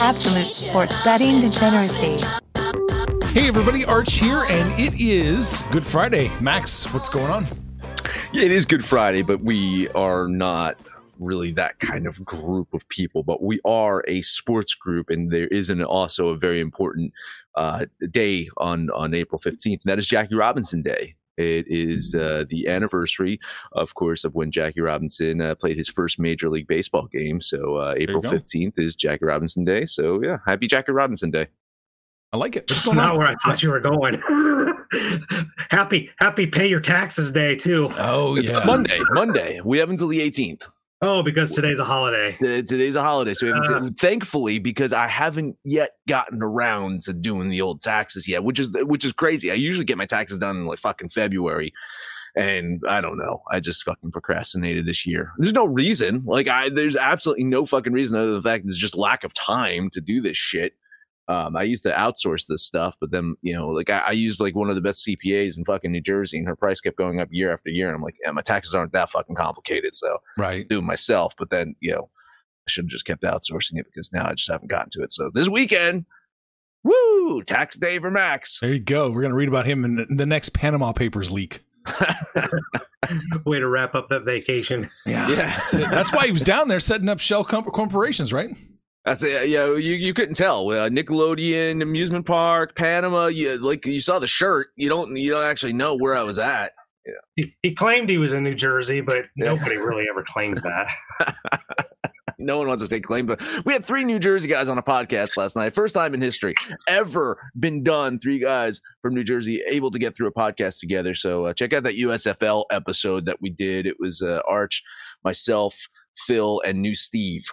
Absolute sports betting degeneracy. Hey everybody, Arch here, and it is Good Friday. Max, what's going on? Yeah, it is Good Friday, but we are not really that kind of group of people, but we are a sports group, and there is also a very important day on April 15th, and that is Jackie Robinson Day. It is the anniversary, of course, of when Jackie Robinson played his first Major League Baseball game. So April 15th is Jackie Robinson Day. So, yeah, happy Jackie Robinson Day. I like it. That's not where I thought you were going. happy Pay Your Taxes Day, too. Oh, it's Monday. We have until the 18th. Oh, because today's a holiday. Today's a holiday. So, thankfully, because I haven't yet gotten around to doing the old taxes yet, which is crazy. I usually get my taxes done in like fucking February, and I don't know. I just fucking procrastinated this year. There's no reason. Like, there's absolutely no fucking reason other than the fact there's just lack of time to do this shit. I used to outsource this stuff, but then, you know, like I used like one of the best CPAs in fucking New Jersey, and her price kept going up year after year. And I'm like, yeah, my taxes aren't that fucking complicated. So I do it myself. But then, you know, I should have just kept outsourcing it because now I just haven't gotten to it. So this weekend, woo, tax day for Max. There you go. We're going to read about him in the next Panama Papers leak. Way to wrap up that vacation. Yeah. That's why he was down there setting up shell corporations, right? That's it. Yeah, you couldn't tell. Nickelodeon, amusement park, Panama. You saw the shirt. You don't actually know where I was at. Yeah. He claimed he was in New Jersey, but nobody really ever claims that. No one wants to take claim, but we had three New Jersey guys on a podcast last night. First time in history ever been done. Three guys from New Jersey able to get through a podcast together. So check out that USFL episode that we did. It was Arch, myself, Phil, and New Steve.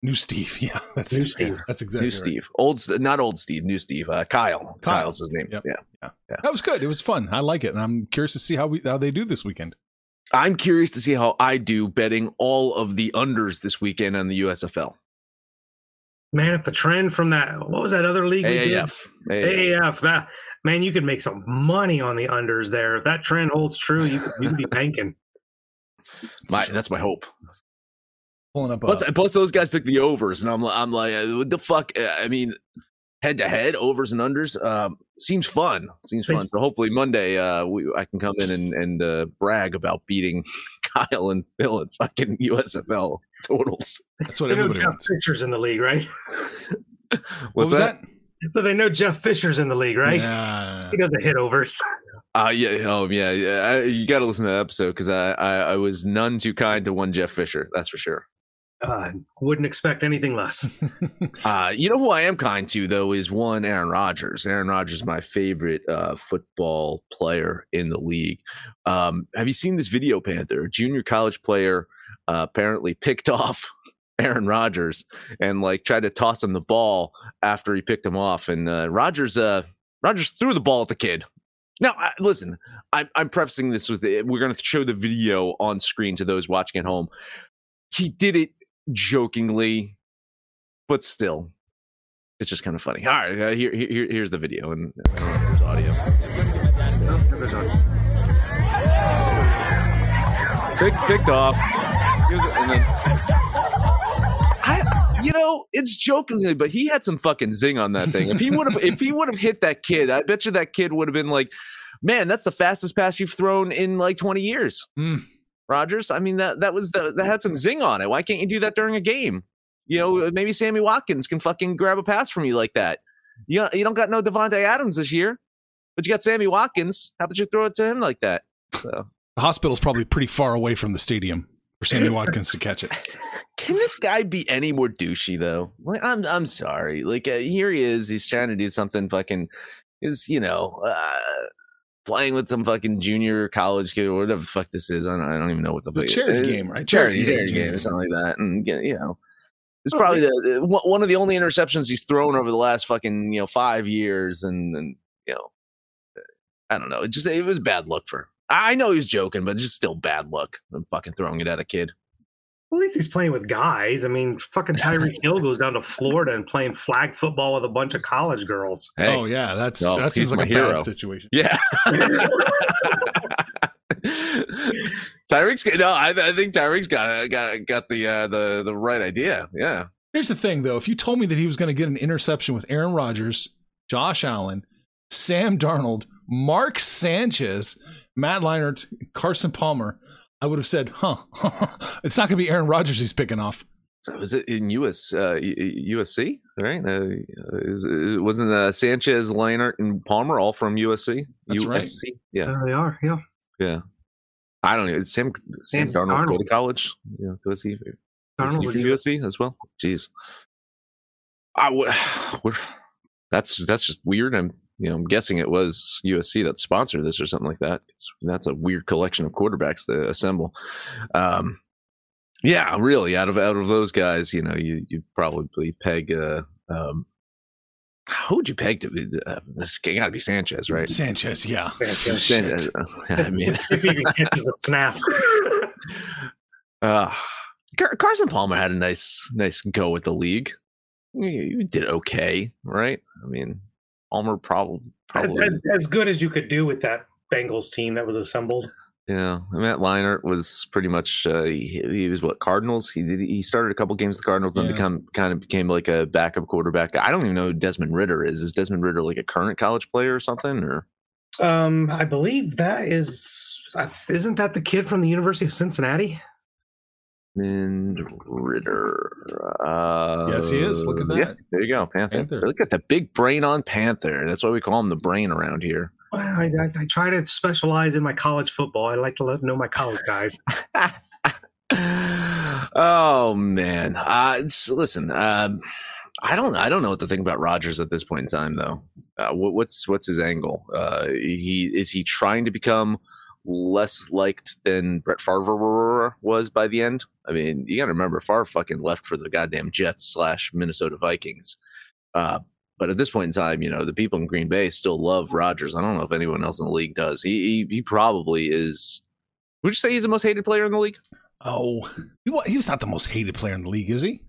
Yeah, that's New Steve. That's exactly New Steve. Right. Not old Steve. New Steve. Kyle. Kyle's his name. Yep. Yeah. That was good. It was fun. I like it, and I'm curious to see how they do this weekend. I'm curious to see how I do betting all of the unders this weekend on the USFL. Man, if the trend from that, what was that other league? AAF. That, man, you could make some money on the unders there. If that trend holds true, you could be banking. That's my hope. Plus, those guys took the overs, and I'm like, what the fuck? I mean, head to head, overs and unders, seems fun. So hopefully Monday, I can come in and brag about beating Kyle and Phil at fucking USFL totals. That's what everybody wants. Jeff Fisher's in the league, right? What was that? So they know Jeff Fisher's in the league, right? He doesn't hit overs. You got to listen to that episode because I was none too kind to one Jeff Fisher. That's for sure. Wouldn't expect anything less. You know who I am kind to, though, is one Aaron Rodgers. Aaron Rodgers is my favorite football player in the league. Have you seen this video, Panther? A junior college player apparently picked off Aaron Rodgers and like tried to toss him the ball after he picked him off. And Rodgers threw the ball at the kid. Now, listen, I'm prefacing this with we're going to show the video on screen to those watching at home. He did it jokingly, but still, it's just kind of funny. All right, here's the video, and I don't know if there's audio. Picked off. And then, it's jokingly, but he had some fucking zing on that thing. If he would have hit that kid, I bet you that kid would have been like, man, that's the fastest pass you've thrown in like 20 years. Mm. Rodgers, I mean, that had some zing on it. Why can't you do that during a game? You know, maybe Sammy Watkins can fucking grab a pass from you like that. You don't got no Devontae Adams this year, but you got Sammy Watkins. How about you throw it to him like that? So the hospital's probably pretty far away from the stadium for Sammy Watkins to catch it. Can this guy be any more douchey though? Like, I'm sorry. Like here he is. He's trying to do something fucking. Is playing with some fucking junior college kid or whatever the fuck this is. I don't even know what the play charity is. Game, right? Charity game or something like that. And you know, it's probably one of the only interceptions he's thrown over the last fucking 5 years. And you know, I don't know. It was bad luck for him. I know he's joking, but it's just still bad luck. I'm fucking throwing it at a kid. Well, at least he's playing with guys. I mean, fucking Tyreek Hill goes down to Florida and playing flag football with a bunch of college girls. Hey. Oh, yeah. That seems like a bad situation. Yeah. I think Tyreek's got the right idea. Yeah. Here's the thing, though. If you told me that he was going to get an interception with Aaron Rodgers, Josh Allen, Sam Darnold, Mark Sanchez, Matt Leinart, Carson Palmer, I would have said, it's not going to be Aaron Rodgers he's picking off. So was it in USC, right? Wasn't Sanchez, Leinart, and Palmer all from USC? That's USC? Right. Yeah, there they are. Yeah. Yeah. I don't know. Sam Darnold go to college? Yeah, was he from USC as well? Jeez. That's just weird. I'm guessing it was USC that sponsored this or something like that. That's a weird collection of quarterbacks to assemble. Yeah, really. Out of those guys, you probably peg. Who would you peg to be? This got to be Sanchez, right? Sanchez, yeah. Sanchez. I mean, if he catches a snap. Carson Palmer had a nice go at the league. You did okay, right? I mean, Palmer probably as good as you could do with that Bengals team that was assembled. Yeah, Matt Leinart was pretty much he was what, Cardinals. He started a couple games with the Cardinals and became like a backup quarterback. I don't even know who Desmond Ridder is. Is Desmond Ridder like a current college player or something? Or I believe that isn't that the kid from the University of Cincinnati? Desmond Ridder. Yes, he is. Look at that. Yeah, there you go, Panther. Look at the big brain on Panther. That's why we call him the brain around here. Well, I try to specialize in my college football. I like to know my college guys. Oh man. Listen. I don't know what to think about Rodgers at this point in time, though. What's his angle? Is he trying to become less liked than Brett Favre was by the end? I mean, you got to remember, Favre fucking left for the goddamn Jets / Minnesota Vikings. But at this point in time, the people in Green Bay still love Rodgers. I don't know if anyone else in the league does. He probably is. Would you say he's the most hated player in the league? Oh, he was not the most hated player in the league, is he?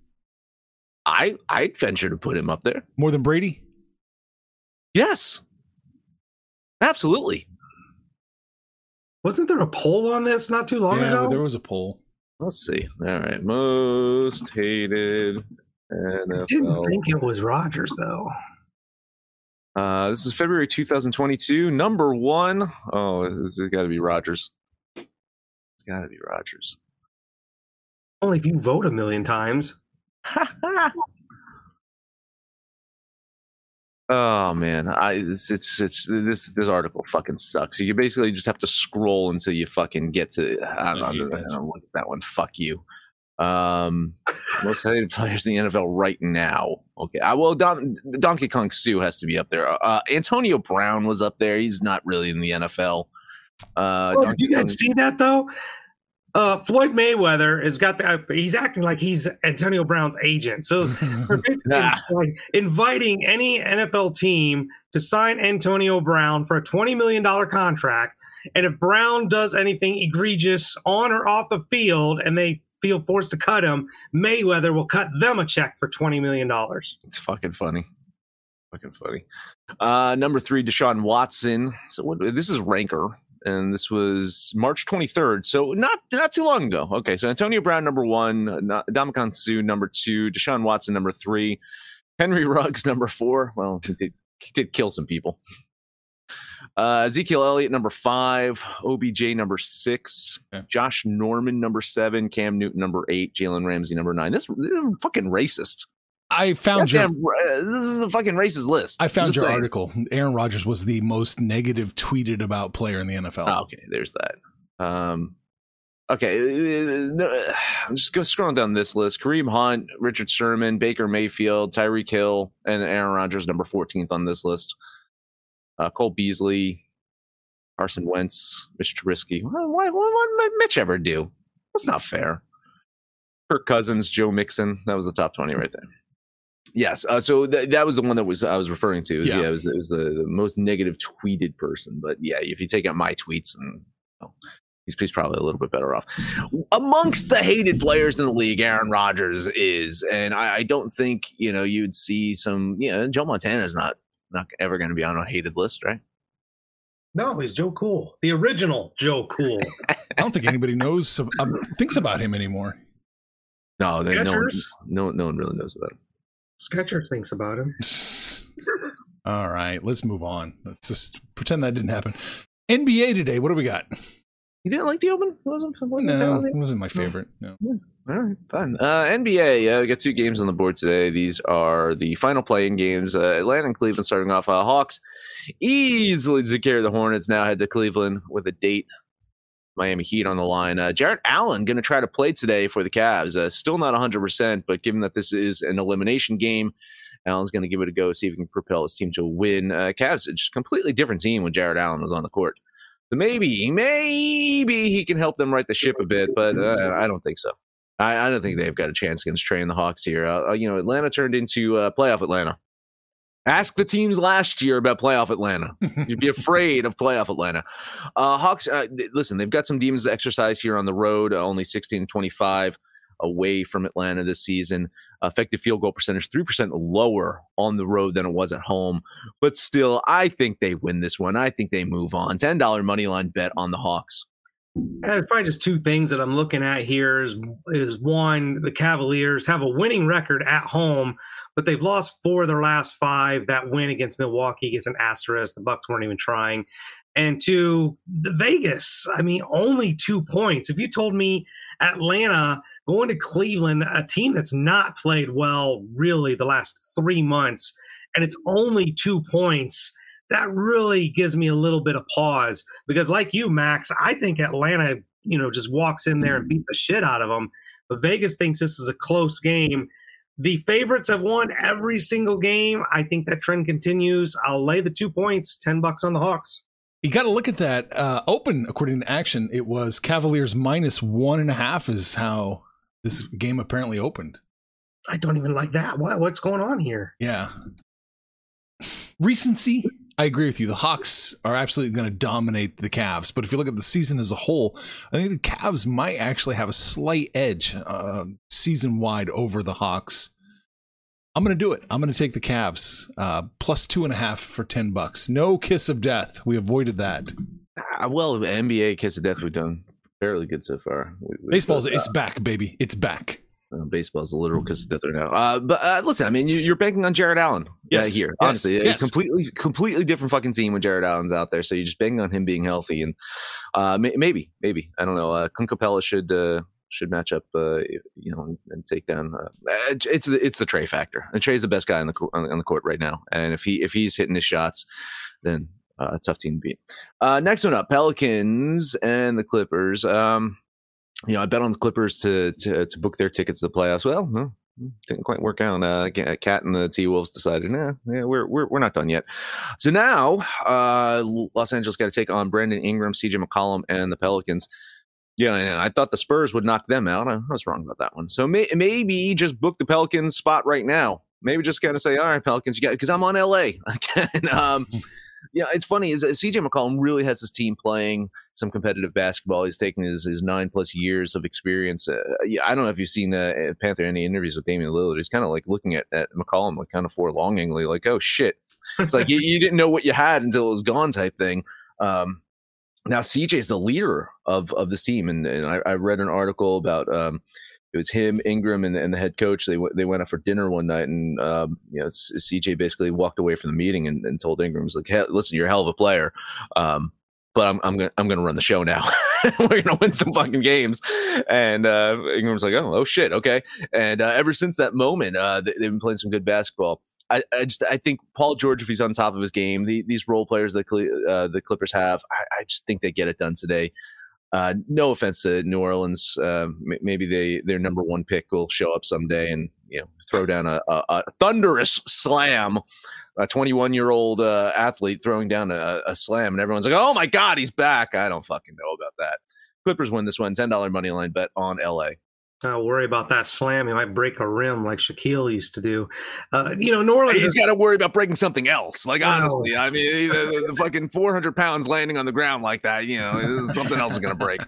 I'd venture to put him up there. More than Brady? Yes. Absolutely. Wasn't there a poll on this not too long ago? Yeah, there was a poll. Let's see. All right. Most hated NFL. I didn't think it was Rodgers, though. This is February 2022. Number one. Oh, this has got to be Rodgers. It's got to be Rodgers. Only if you vote a million times. Oh man, it's this article fucking sucks. You basically just have to scroll until you fucking get to. I don't look at that one. Fuck you. Most hated players in the NFL right now. Okay, Ndamukong Suh has to be up there. Antonio Brown was up there. He's not really in the NFL. Did you guys see that though? Floyd Mayweather has got he's acting like he's Antonio Brown's agent. So we're basically like inviting any NFL team to sign Antonio Brown for a $20 million contract. And if Brown does anything egregious on or off the field and they feel forced to cut him, Mayweather will cut them a check for $20 million. It's fucking funny. Fucking funny. Number three, Deshaun Watson. So this is Ranker. And this was March 23rd, so not too long ago. Okay, so Antonio Brown, number one, Ndamukong Suh, number two, Deshaun Watson, number three, Henry Ruggs, number four. Well, he did kill some people. Ezekiel Elliott, number five, OBJ, number six, okay. Josh Norman, number seven, Cam Newton, number eight, Jalen Ramsey, number nine. This is fucking racist. I found this is a fucking racist list. I found your article. Aaron Rodgers was the most negative tweeted about player in the NFL. Oh, okay, there's that. I'm just scrolling down this list. Kareem Hunt, Richard Sherman, Baker Mayfield, Tyreek Hill, and Aaron Rodgers, number 14th on this list. Cole Beasley, Carson Wentz, Mitch Trubisky. What did Mitch ever do? That's not fair. Kirk Cousins, Joe Mixon. That was the top 20 right there. Yes. So that was the one that I was referring to. It was the most negative tweeted person. But yeah, if you take out my tweets, and he's probably a little bit better off. Amongst the hated players in the league, Aaron Rodgers is, and I don't think you'd see some. Joe Montana's not ever going to be on a hated list, right? No, he's Joe Cool, the original Joe Cool. I don't think anybody knows thinks about him anymore. No, no one really knows about him. Sketcher thinks about him. All right, let's move on. Let's just pretend that didn't happen. NBA today, what do we got? You didn't like the Open? It wasn't my favorite. No. Yeah. All right, fine. NBA, we got two games on the board today. These are the final play-in games. Atlanta and Cleveland starting off. Hawks easily secure the Hornets. Now head to Cleveland with a date. Miami Heat on the line. Jarrett Allen going to try to play today for the Cavs. Still not 100%, but given that this is an elimination game, Allen's going to give it a go, see if he can propel his team to a win. Cavs, just completely different team when Jarrett Allen was on the court. So maybe he can help them right the ship a bit, but I don't think so. I don't think they've got a chance against Trey and the Hawks here. Atlanta turned into playoff Atlanta. Ask the teams last year about playoff Atlanta. You'd be afraid of playoff Atlanta. Hawks, listen, they've got some demons to exercise here on the road, only 16-25 away from Atlanta this season. Effective field goal percentage, 3% lower on the road than it was at home. But still, I think they win this one. I think they move on. $10 moneyline bet on the Hawks. There's probably just two things that I'm looking at here is one, the Cavaliers have a winning record at home, but they've lost 4 of their last 5. That win against Milwaukee gets an asterisk. The Bucks weren't even trying. And two, the Vegas. I mean, only 2 points. If you told me Atlanta going to Cleveland, a team that's not played well really the last 3 months, and it's only 2 points, that really gives me a little bit of pause because, like you, Max, I think Atlanta, just walks in there and beats the shit out of them. But Vegas thinks this is a close game. The favorites have won every single game. I think that trend continues. I'll lay the 2 points, $10 on the Hawks. You got to look at that open. According to Action, it was Cavaliers -1.5 is how this game apparently opened. I don't even like that. What's going on here? Yeah. Recency. I agree with you. The Hawks are absolutely going to dominate the Cavs. But if you look at the season as a whole, I think the Cavs might actually have a slight edge season-wide over the Hawks. I'm going to do it. I'm going to take the Cavs plus +2.5 for $10. No kiss of death. We avoided that. Well, NBA kiss of death, we've done fairly good so far. Baseball's it's back, baby. It's back. Baseball's a literal kiss of death right now. But listen, I mean, you're banking on Jarrett Allen here. Yes, honestly, yes. A completely different fucking team when Jarrett Allen's out there. So you're just banking on him being healthy. And maybe, I don't know. Clint Capella should match up, and take down. It's the Trey factor. And Trey's the best guy on the court right now. And if he's hitting his shots, then a tough team to beat. Next one up, Pelicans and the Clippers. I bet on the Clippers to book their tickets to the playoffs. Well, no, didn't quite work out. Cat and the T-Wolves decided, we're not done yet. So now, Los Angeles got to take on Brandon Ingram, CJ McCollum, and the Pelicans. Yeah, I thought the Spurs would knock them out. I was wrong about that one. So maybe just book the Pelicans spot right now. Maybe just kind of say, all right, Pelicans, you got, because I'm on LA again. Yeah, it's funny. Is CJ McCollum really has his team playing some competitive basketball. He's taken his 9+ years of experience. I don't know if you've seen Panther any interviews with Damian Lillard. He's kind of like looking at McCollum like kind of forlongingly, like, oh shit, it's like you didn't know what you had until it was gone type thing. Now CJ is the leader of this team, and I read an article about. It was him, Ingram, and the head coach. They went out for dinner one night, and CJ basically walked away from the meeting and told Ingram, "Was like, hey, listen, you're a hell of a player, but I'm gonna run the show now. We're gonna win some fucking games." And Ingram's like, "Oh shit, okay." And ever since that moment, they've been playing some good basketball. I think Paul George, if he's on top of his game, these role players that the Clippers have, I just think they get it done today. No offense to New Orleans. Maybe their number one pick will show up someday and, you know, throw down a thunderous slam. A 21-year-old athlete throwing down a slam, and everyone's like, oh, my God, he's back. I don't fucking know about that. Clippers win this one, $10 money line bet on L.A. Don't worry about that slam. He might break a rim like Shaquille used to do. New Orleans. He's got to worry about breaking something else. Like, honestly, I mean, the fucking 400 pounds landing on the ground like that, you know, something else is going to break.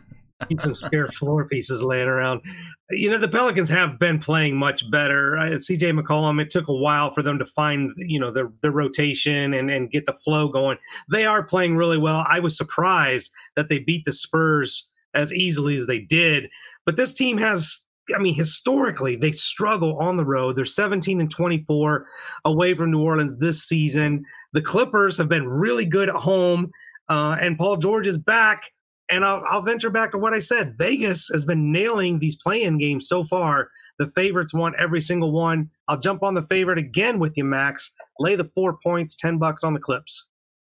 Keep some spare floor pieces laying around. The Pelicans have been playing much better. CJ McCollum, it took a while for them to find, their rotation and get the flow going. They are playing really well. I was surprised that they beat the Spurs as easily as they did. But this team has, historically, they struggle on the road. They're 17-24 away from New Orleans this season. The Clippers have been really good at home, and Paul George is back. And I'll venture back to what I said. Vegas has been nailing these play-in games so far. The favorites won every single one. I'll jump on the favorite again with you, Max. Lay the 4 points, $10 on the Clips.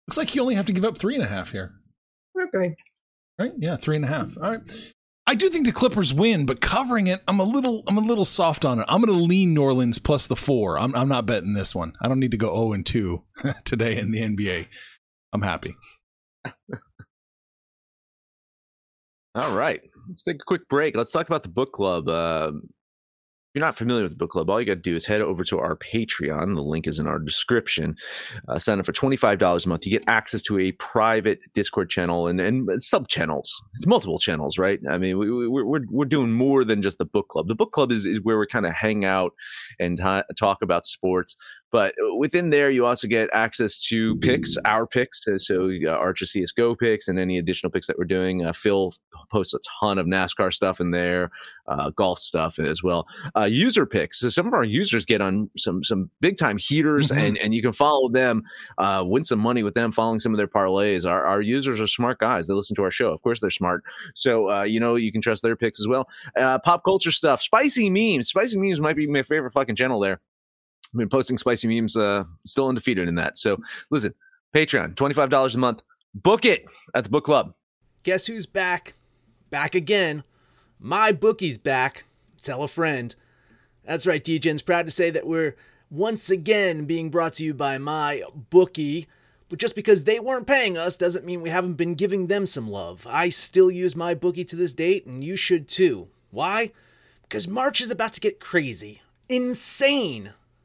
Looks like you only have to give up 3.5 here. Okay. Right? Yeah, 3.5. All right. I do think the Clippers win, but covering it, I'm a little soft on it. I'm going to lean New Orleans plus the 4. I'm not betting this one. I don't need to go 0-2 today in the NBA. I'm happy. All right, let's take a quick break. Let's talk about the book club. If you're not familiar with the book club, all you got to do is head over to our Patreon. The link is in our description. Sign up for $25 a month. You get access to a private Discord channel and sub-channels. It's multiple channels, right? I mean, we're doing more than just the book club. The book club is where we kind of hang out and talk about sports. But within there, you also get access to picks, our picks, so Archer CSGO picks and any additional picks that we're doing. Phil posts a ton of NASCAR stuff in there, golf stuff as well. User picks. So some of our users get on some big-time heaters, and you can follow them, win some money with them, following some of their parlays. Our users are smart guys. They listen to our show. Of course they're smart. So, you can trust their picks as well. Pop culture stuff. Spicy memes. Spicy memes might be my favorite fucking channel there. I've been posting spicy memes, still undefeated in that. So listen, Patreon, $25 a month. Book it at the book club. Guess who's back? Back again. My bookie's back. Tell a friend. That's right, DJs. Proud to say that we're once again being brought to you by My Bookie. But just because they weren't paying us doesn't mean we haven't been giving them some love. I still use My Bookie to this date, and you should too. Why? Because March is about to get crazy. Insane.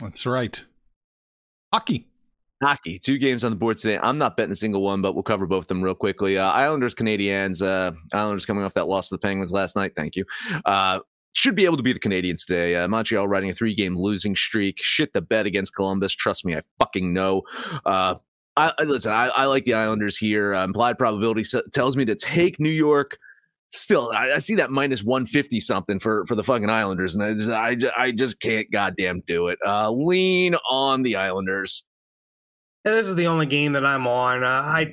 That's right. Hockey. 2 games on the board today. I'm not betting a single one, but we'll cover both of them real quickly. Islanders, Canadiens. Islanders coming off that loss to the Penguins last night. Thank you. Should be able to beat the Canadiens today. Montreal riding a 3-game losing streak. Shit the bed against Columbus. Trust me, I fucking know. I like the Islanders here. Implied probability tells me to take New York. Still, I see that minus 150 something for the fucking Islanders, and I just can't goddamn do it. Lean on the Islanders. Yeah, this is the only game that I'm on.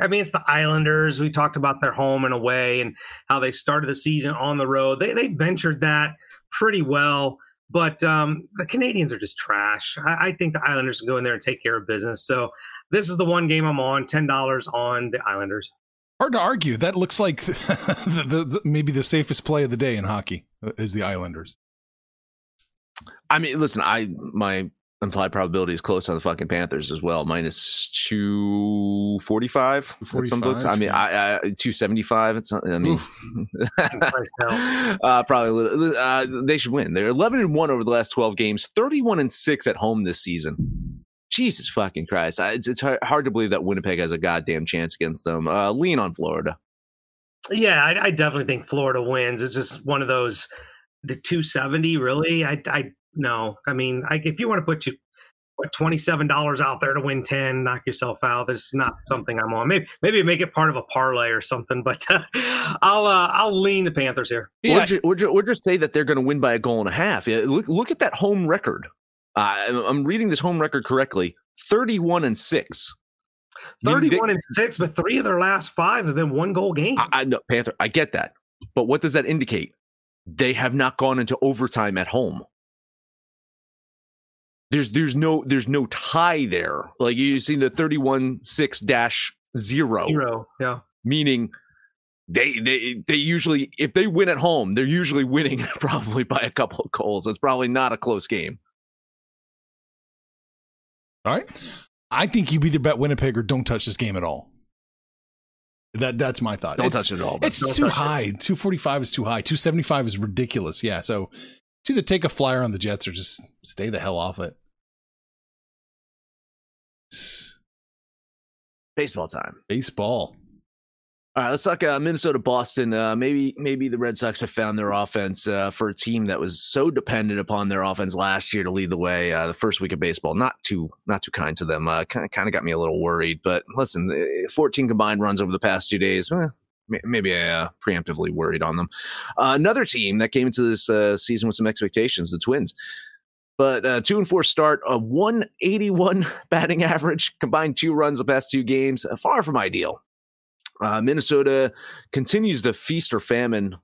It's the Islanders. We talked about their home and away and how they started the season on the road. They ventured that pretty well, but the Canadiens are just trash. I think the Islanders can go in there and take care of business. So this is the one game I'm on, $10 on the Islanders. Hard to argue. That looks like maybe the safest play of the day in hockey is the Islanders. I mean, listen, my implied probability is close on the fucking Panthers as well. Minus 245 at some books. I mean, 275. It's not, I mean, probably they should win. They're 11-1 over the last 12 games, 31-6 at home this season. Jesus fucking Christ. It's hard to believe that Winnipeg has a goddamn chance against them. Lean on Florida. Yeah, I definitely think Florida wins. It's just one of those, the 270 really. No, I mean, if you want to put $27 out there to win 10, knock yourself out. There's not something I'm on. Maybe make it part of a parlay or something. But I'll lean the Panthers here. Yeah. Or just say that they're going to win by 1.5 goals. Yeah, look at that home record. I'm reading this home record correctly. 31-6. 31-6, but 3 of their last 5 have been 1-goal games. I know, Panther. I get that, but what does that indicate? They have not gone into overtime at home. There's no tie there. Like you've seen the 31-6-0. Zero, yeah. Meaning they usually, if they win at home, they're usually winning probably by a couple of goals. It's probably not a close game. All right. I think you either bet Winnipeg or don't touch this game at all. That's my thought. Don't touch it at all. It's too high. 245 is too high. 275 is ridiculous. Yeah. So it's either take a flyer on the Jets or just stay the hell off it. Baseball time. Baseball. All right, let's talk Minnesota-Boston. Maybe the Red Sox have found their offense for a team that was so dependent upon their offense last year to lead the way the first week of baseball. Not too kind to them. Kind of got me a little worried. But listen, 14 combined runs over the past 2 days. Maybe I preemptively worried on them. Another team that came into this season with some expectations, the Twins. But 2-4 start, a 181 batting average, combined 2 runs the past 2 games. Far from ideal. Minnesota continues to feast or famine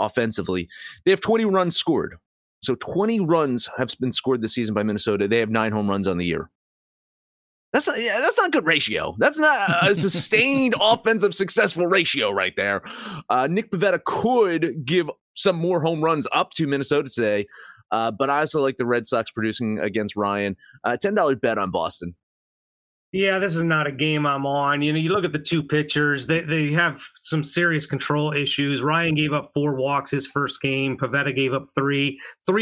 offensively. They have 20 runs scored. So 20 runs have been scored this season by Minnesota. They have 9 home runs on the year. That's not a good ratio. That's not a sustained offensive successful ratio right there. Nick Pivetta could give some more home runs up to Minnesota today, but I also like the Red Sox producing against Ryan. $10 bet on Boston. Yeah, this is not a game I'm on. You know, you look at the 2 pitchers, they have some serious control issues. Ryan gave up 4 walks his first game. Pivetta gave up 3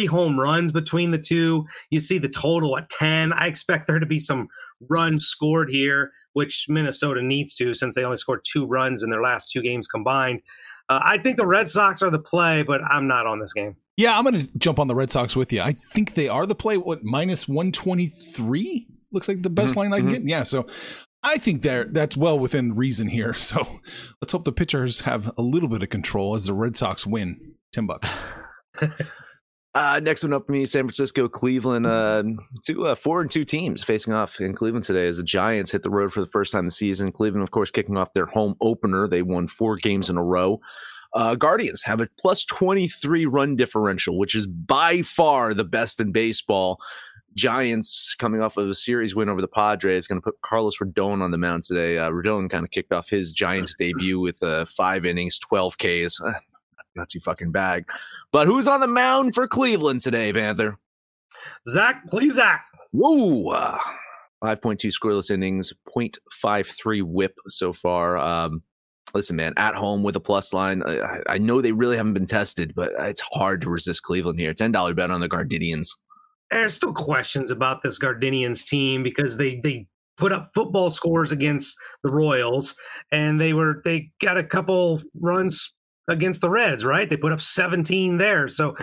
home runs between the 2. You see the total at 10. I expect there to be some runs scored here, which Minnesota needs to since they only scored 2 runs in their last 2 games combined. I think the Red Sox are the play, but I'm not on this game. Yeah, I'm going to jump on the Red Sox with you. I think they are the play. What, minus 123? Looks like the best line I can get. Yeah, so I think that's well within reason here. So let's hope the pitchers have a little bit of control as the Red Sox win. $10. Next one up for me, San Francisco, Cleveland. 4-2 teams facing off in Cleveland today as the Giants hit the road for the first time this season. Cleveland, of course, kicking off their home opener. They won 4 games in a row. Guardians have a plus 23 run differential, which is by far the best in baseball. Giants coming off of a series win over the Padres, going to put Carlos Rodon on the mound today. Rodon kind of kicked off his Giants debut with 5 innings, 12 Ks. Not too fucking bad. But who's on the mound for Cleveland today, Panther? Zach Plesac. Whoa. 5.2 scoreless innings, 0.53 whip so far. Listen, man, at home with a plus line. I know they really haven't been tested, but it's hard to resist Cleveland here. $10 bet on the Guardians. There's still questions about this Guardians team because they put up football scores against the Royals, and they got a couple runs against the Reds, right? They put up 17 there. So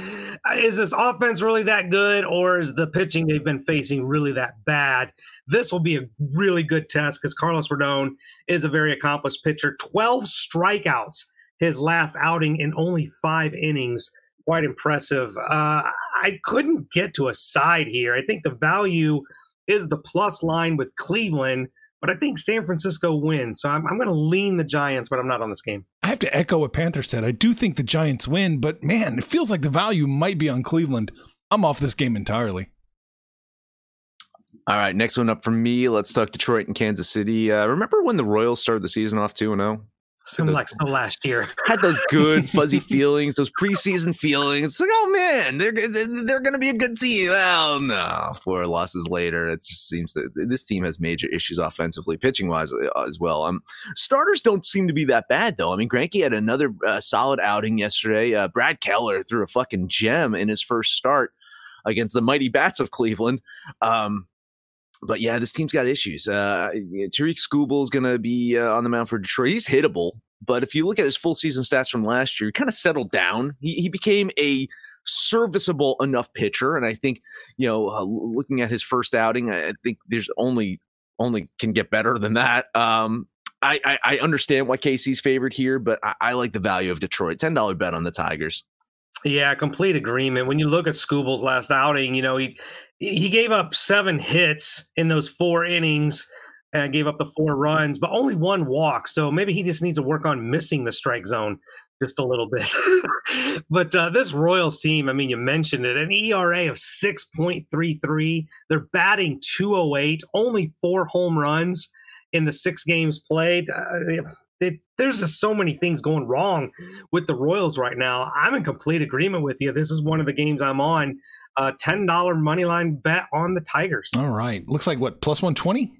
is this offense really that good, or is the pitching they've been facing really that bad? This will be a really good test because Carlos Rodon is a very accomplished pitcher. 12 strikeouts his last outing in only 5 innings. Quite impressive. I couldn't get to a side here. I think the value is the plus line with Cleveland, but I think San Francisco wins. So I'm going to lean the Giants, but I'm not on this game. I have to echo what Panther said. I do think the Giants win, but man, it feels like the value might be on Cleveland. I'm off this game entirely. All right, next one up for me. Let's talk Detroit and Kansas City. Remember when the Royals started the season off 2-0? Some last year had those good fuzzy feelings, those preseason feelings. It's like, oh man, they're going to be a good team. Well, no, 4 losses later, it just seems that this team has major issues offensively, pitching wise as well. Starters don't seem to be that bad though. I mean, Greinke had another solid outing yesterday. Brad Keller threw a fucking gem in his first start against the mighty bats of Cleveland. But yeah, this team's got issues. Tariq Skubal is going to be on the mound for Detroit. He's hittable, but if you look at his full season stats from last year, he kind of settled down. He became a serviceable enough pitcher, and I think looking at his first outing, I think there's only can get better than that. I understand why KC's favored here, but I like the value of Detroit. $10 bet on the Tigers. Yeah, complete agreement. When you look at Skubal's last outing, he gave up 7 hits in those 4 innings and gave up the 4 runs, but only 1 walk. So maybe he just needs to work on missing the strike zone just a little bit. But this Royals team, I mean, you mentioned it, an ERA of 6.33. They're batting .208, only 4 home runs in the 6 games played. There's just so many things going wrong with the Royals right now. I'm in complete agreement with you. This is one of the games I'm on. $10 money line bet on the Tigers. All right. Looks like what? Plus 120?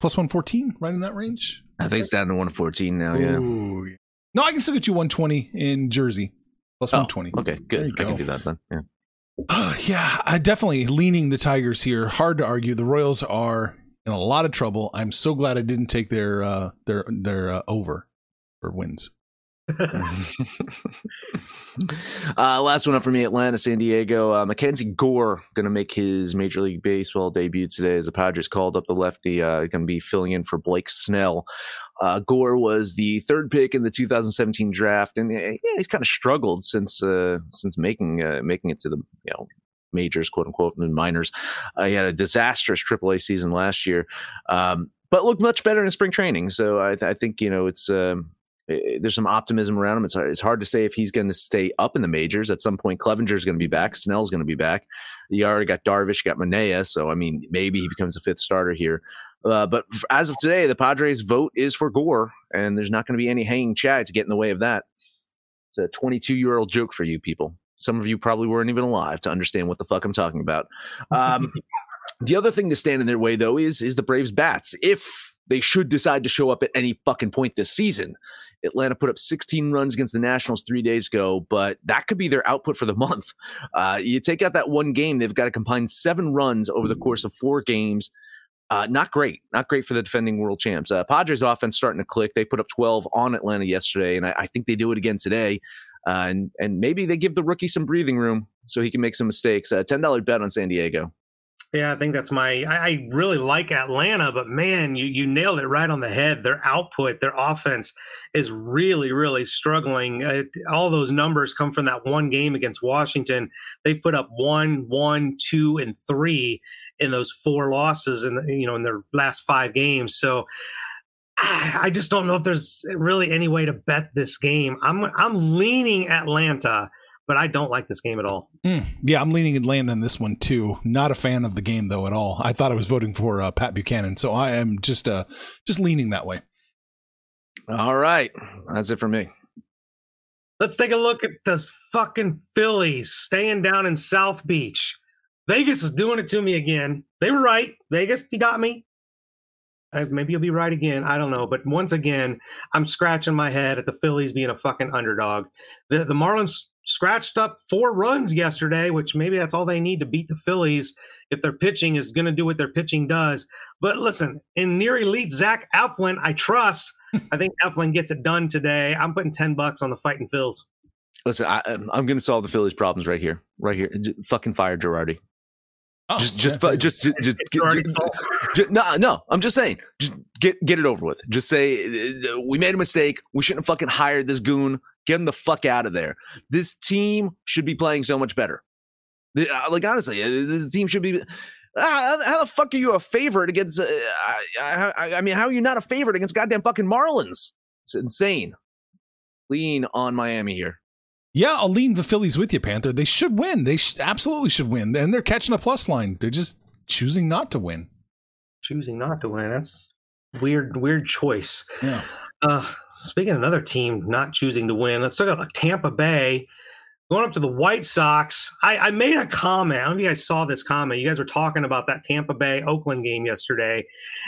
Plus 114? Right in that range? I think it's down to 114 now, yeah. Ooh. No, I can still get you 120 in Jersey. Plus 120. Okay, good. I can do that then. Yeah. I definitely leaning the Tigers here. Hard to argue. The Royals are in a lot of trouble. I'm so glad I didn't take their over for wins. Last one up for me, Atlanta, San Diego. Mackenzie Gore gonna make his Major League Baseball debut today as the Padres called up the lefty. Gonna be filling in for Blake Snell. Gore was the 3rd pick in the 2017 draft, and he's kind of struggled since making it to the majors, quote unquote, and minors. He had a disastrous AAA season last year, but looked much better in spring training. So I think it's. There's some optimism around him. It's hard to say if he's going to stay up in the majors. At some point, Clevenger's going to be back. Snell's going to be back. You already got Darvish, got Manaea. So, I mean, maybe he becomes a 5th starter here. But as of today, the Padres' vote is for Gore, and there's not going to be any hanging chads to get in the way of that. It's a 22-year-old joke for you people. Some of you probably weren't even alive to understand what the fuck I'm talking about. The other thing to stand in their way, though, is the Braves' bats. If they should decide to show up at any fucking point this season. Atlanta put up 16 runs against the Nationals 3 days ago, but that could be their output for the month. You take out that one game, they've got to combine 7 runs over the course of 4 games. Not great for the defending world champs. Padres offense starting to click. They put up 12 on Atlanta yesterday, and I think they do it again today. And maybe they give the rookie some breathing room so he can make some mistakes. $10 bet on San Diego. Yeah, I think that's I really like Atlanta, but man, you nailed it right on the head. Their output, their offense is really, really struggling. All those numbers come from that one game against Washington. They put up 1, 1, 2, and 3 in those 4 losses in their last 5 games. So I just don't know if there's really any way to bet this game. I'm leaning Atlanta. But I don't like this game at all. Yeah, I'm leaning Atlanta in this one, too. Not a fan of the game, though, at all. I thought I was voting for Pat Buchanan, so I am just leaning that way. All right. That's it for me. Let's take a look at this fucking Phillies staying down in South Beach. Vegas is doing it to me again. They were right. Vegas, you got me. Maybe you'll be right again. I don't know. But once again, I'm scratching my head at the Phillies being a fucking underdog. The Marlins scratched up 4 runs yesterday, which maybe that's all they need to beat the Phillies if their pitching is going to do what their pitching does. But listen, in near elite Zach Eflin, I trust. I think Eflin gets it done today. I'm putting $10 on the fighting Phils. Listen, I'm going to solve the Phillies' problems right here. Right here. Fucking fire Girardi. Oh, No. I'm just saying, just get it over with. Just say we made a mistake. We shouldn't have fucking hired this goon. Get him the fuck out of there. This team should be playing so much better. Like honestly, this team should be. How the fuck are you a favorite against? I mean, how are you not a favorite against goddamn fucking Marlins? It's insane. Lean on Miami here. Yeah, I'll lean the Phillies with you, Panther. They should win. They absolutely should win. And they're catching a plus line. They're just choosing not to win. That's weird choice. Yeah. Speaking of another team not choosing to win, let's talk about Tampa Bay going up to the White Sox. I made a comment. I don't know if you guys saw this comment. You guys were talking about that Tampa Bay-Oakland game yesterday,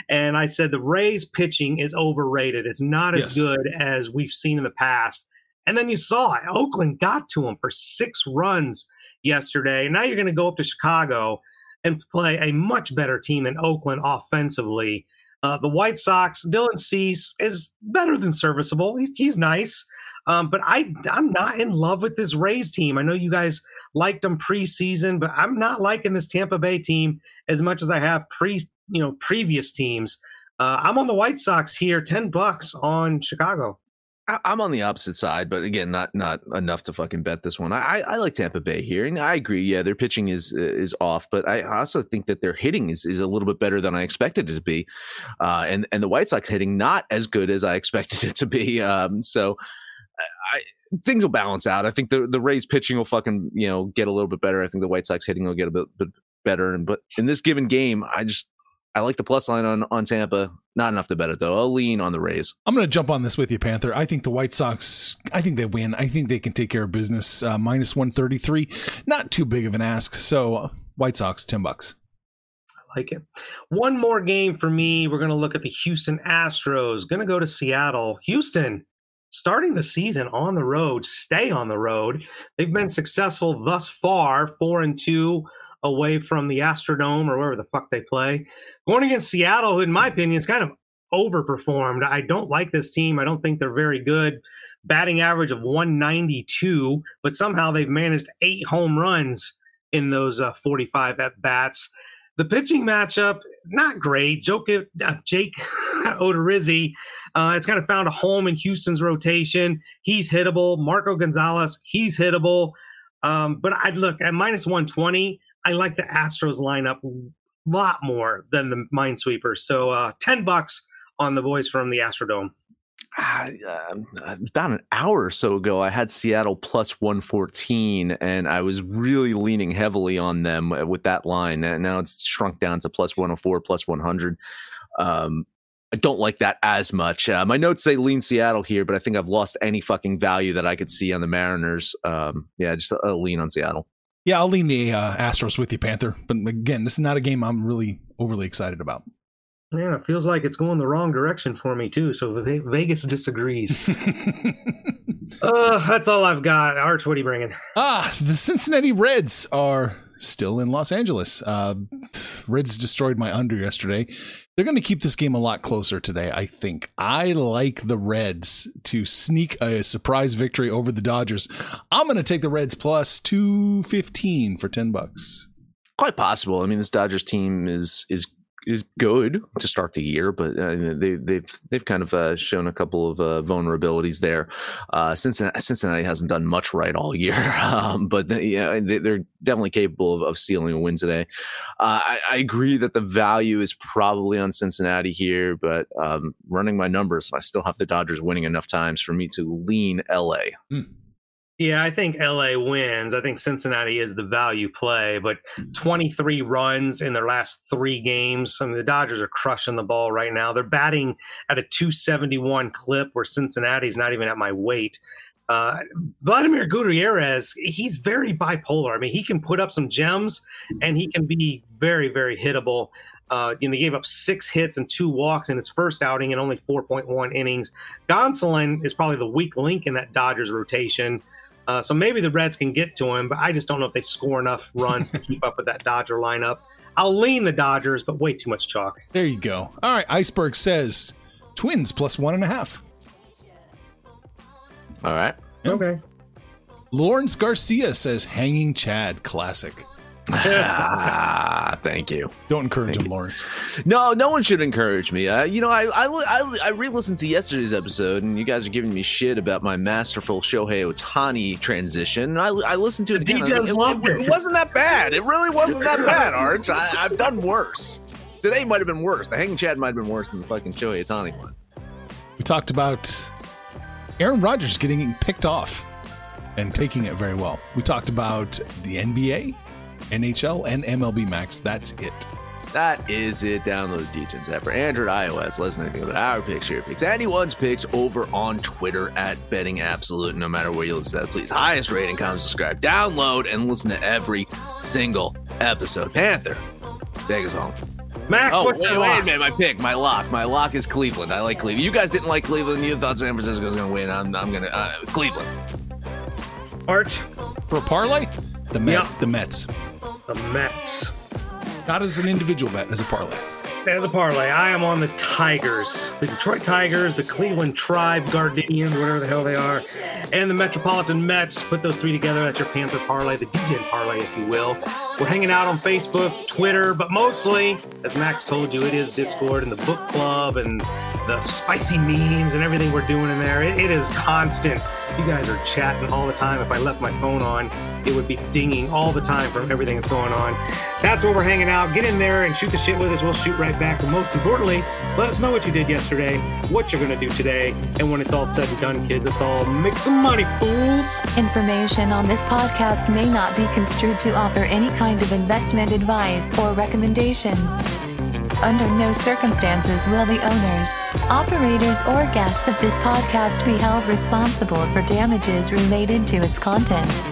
and I said the Rays pitching is overrated. It's not as good as we've seen in the past. And then you saw it. Oakland got to them for 6 runs yesterday. Now you're going to go up to Chicago and play a much better team in Oakland offensively. The White Sox, Dylan Cease is better than serviceable. He's nice. But I'm not in love with this Rays team. I know you guys liked them preseason, but I'm not liking this Tampa Bay team as much as I have previous teams. I'm on the White Sox here, $10 on Chicago. I'm on the opposite side, but again, not enough to fucking bet this one. I like Tampa Bay here, and I agree. Yeah, their pitching is off, but I also think that their hitting is a little bit better than I expected it to be, and the White Sox hitting not as good as I expected it to be. So things will balance out. I think the Rays pitching will fucking get a little bit better. I think the White Sox hitting will get a bit better, but in this given game, I like the plus line on Tampa. Not enough to bet it, though. I'll lean on the Rays. I'm going to jump on this with you, Panther. I think the White Sox, I think they win. I think they can take care of business. Minus 133. Not too big of an ask. So White Sox, $10. I like it. One more game for me. We're going to look at the Houston Astros. Going to go to Seattle. Houston, starting the season on the road. Stay on the road. They've been successful thus far, 4-2. Away from the Astrodome or wherever the fuck they play. Going against Seattle, who in my opinion is kind of overperformed. I don't like this team. I don't think they're very good. Batting average of 192, but somehow they've managed 8 home runs in those 45 at-bats. The pitching matchup, not great. Jake Odorizzi has kind of found a home in Houston's rotation. He's hittable. Marco Gonzalez, he's hittable. But I'd look at minus 120. I like the Astros lineup a lot more than the Minesweepers. So $10 on the boys from the Astrodome. About an hour or so ago, I had Seattle plus 114, and I was really leaning heavily on them with that line. And now it's shrunk down to plus 104, plus 100. I don't like that as much. My notes say lean Seattle here, but I think I've lost any fucking value that I could see on the Mariners. Just a lean on Seattle. Yeah, I'll lean the Astros with you, Panther. But again, this is not a game I'm really overly excited about. Yeah, it feels like it's going the wrong direction for me, too. So Vegas disagrees. That's all I've got. Arch, what are you bringing? The Cincinnati Reds are still in Los Angeles. Reds destroyed my under yesterday. They're going to keep this game a lot closer today, I think. I like the Reds to sneak a surprise victory over the Dodgers. I'm going to take the Reds plus 215 for $10. Quite possible. I mean, this Dodgers team is good to start the year, but they've kind of shown a couple of vulnerabilities there. Cincinnati hasn't done much right all year, but they're definitely capable of stealing a win today. I agree that the value is probably on Cincinnati here, but running my numbers, I still have the Dodgers winning enough times for me to lean LA. Yeah, I think LA wins. I think Cincinnati is the value play, but 23 runs in their last 3 games. I mean, the Dodgers are crushing the ball right now. They're batting at a 271 clip where Cincinnati's not even at my weight. Vladimir Gutierrez, he's very bipolar. I mean, he can put up some gems and he can be very, very hittable. He gave up 6 hits and 2 walks in his first outing and only 4.1 innings. Gonsolin is probably the weak link in that Dodgers rotation. So maybe the Reds can get to him, but I just don't know if they score enough runs to keep up with that Dodger lineup. I'll lean the Dodgers, but way too much chalk. There you go. All right. Iceberg says Twins plus 1.5. All right. Yep. Okay. Lawrence Garcia says hanging Chad classic. Thank you. Don't encourage him, Lawrence. No, no one should encourage me. I re-listened to yesterday's episode, and you guys are giving me shit about my masterful Shohei Ohtani transition. I listened to it again. It wasn't that bad. It really wasn't that bad, Arch. I've done worse. Today might have been worse. The hanging Chad might have been worse than the fucking Shohei Ohtani one. We talked about Aaron Rodgers getting picked off and taking it very well. We talked about the NBA. NHL and MLB Max. That's it. That is it. Download the DGens app for Android, iOS. Let us know anything about our picks, your picks, anyone's picks over on Twitter at Betting Absolute. No matter where you listen to that, please, highest rating, comment, subscribe, download, and listen to every single episode. Panther, take us home. Max, wait a minute. My lock is Cleveland. I like Cleveland. You guys didn't like Cleveland. You thought San Francisco was going to win. I'm going to Cleveland. Arch for parlay, the Mets. Not as an individual bet, as a parlay. As a parlay, I am on the Tigers, the Detroit Tigers, the Cleveland Tribe, Guardians, whatever the hell they are, and the Metropolitan Mets. Put those three together. That's your Panther parlay, the DGen parlay, if you will. We're hanging out on Facebook, Twitter, but mostly, as Max told you, it is Discord and the book club and the spicy memes and everything we're doing in there. It is constant. You guys are chatting all the time. If I left my phone on, it would be dinging all the time from everything that's going on. That's where we're hanging out. Get in there and shoot the shit with us. We'll shoot right back. But most importantly, let us know what you did yesterday, what you're going to do today, and when it's all said and done, kids, it's all make some money, fools. Information on this podcast may not be construed to offer any kind of investment advice or recommendations. Under no circumstances will the owners, operators, or guests of this podcast be held responsible for damages related to its contents.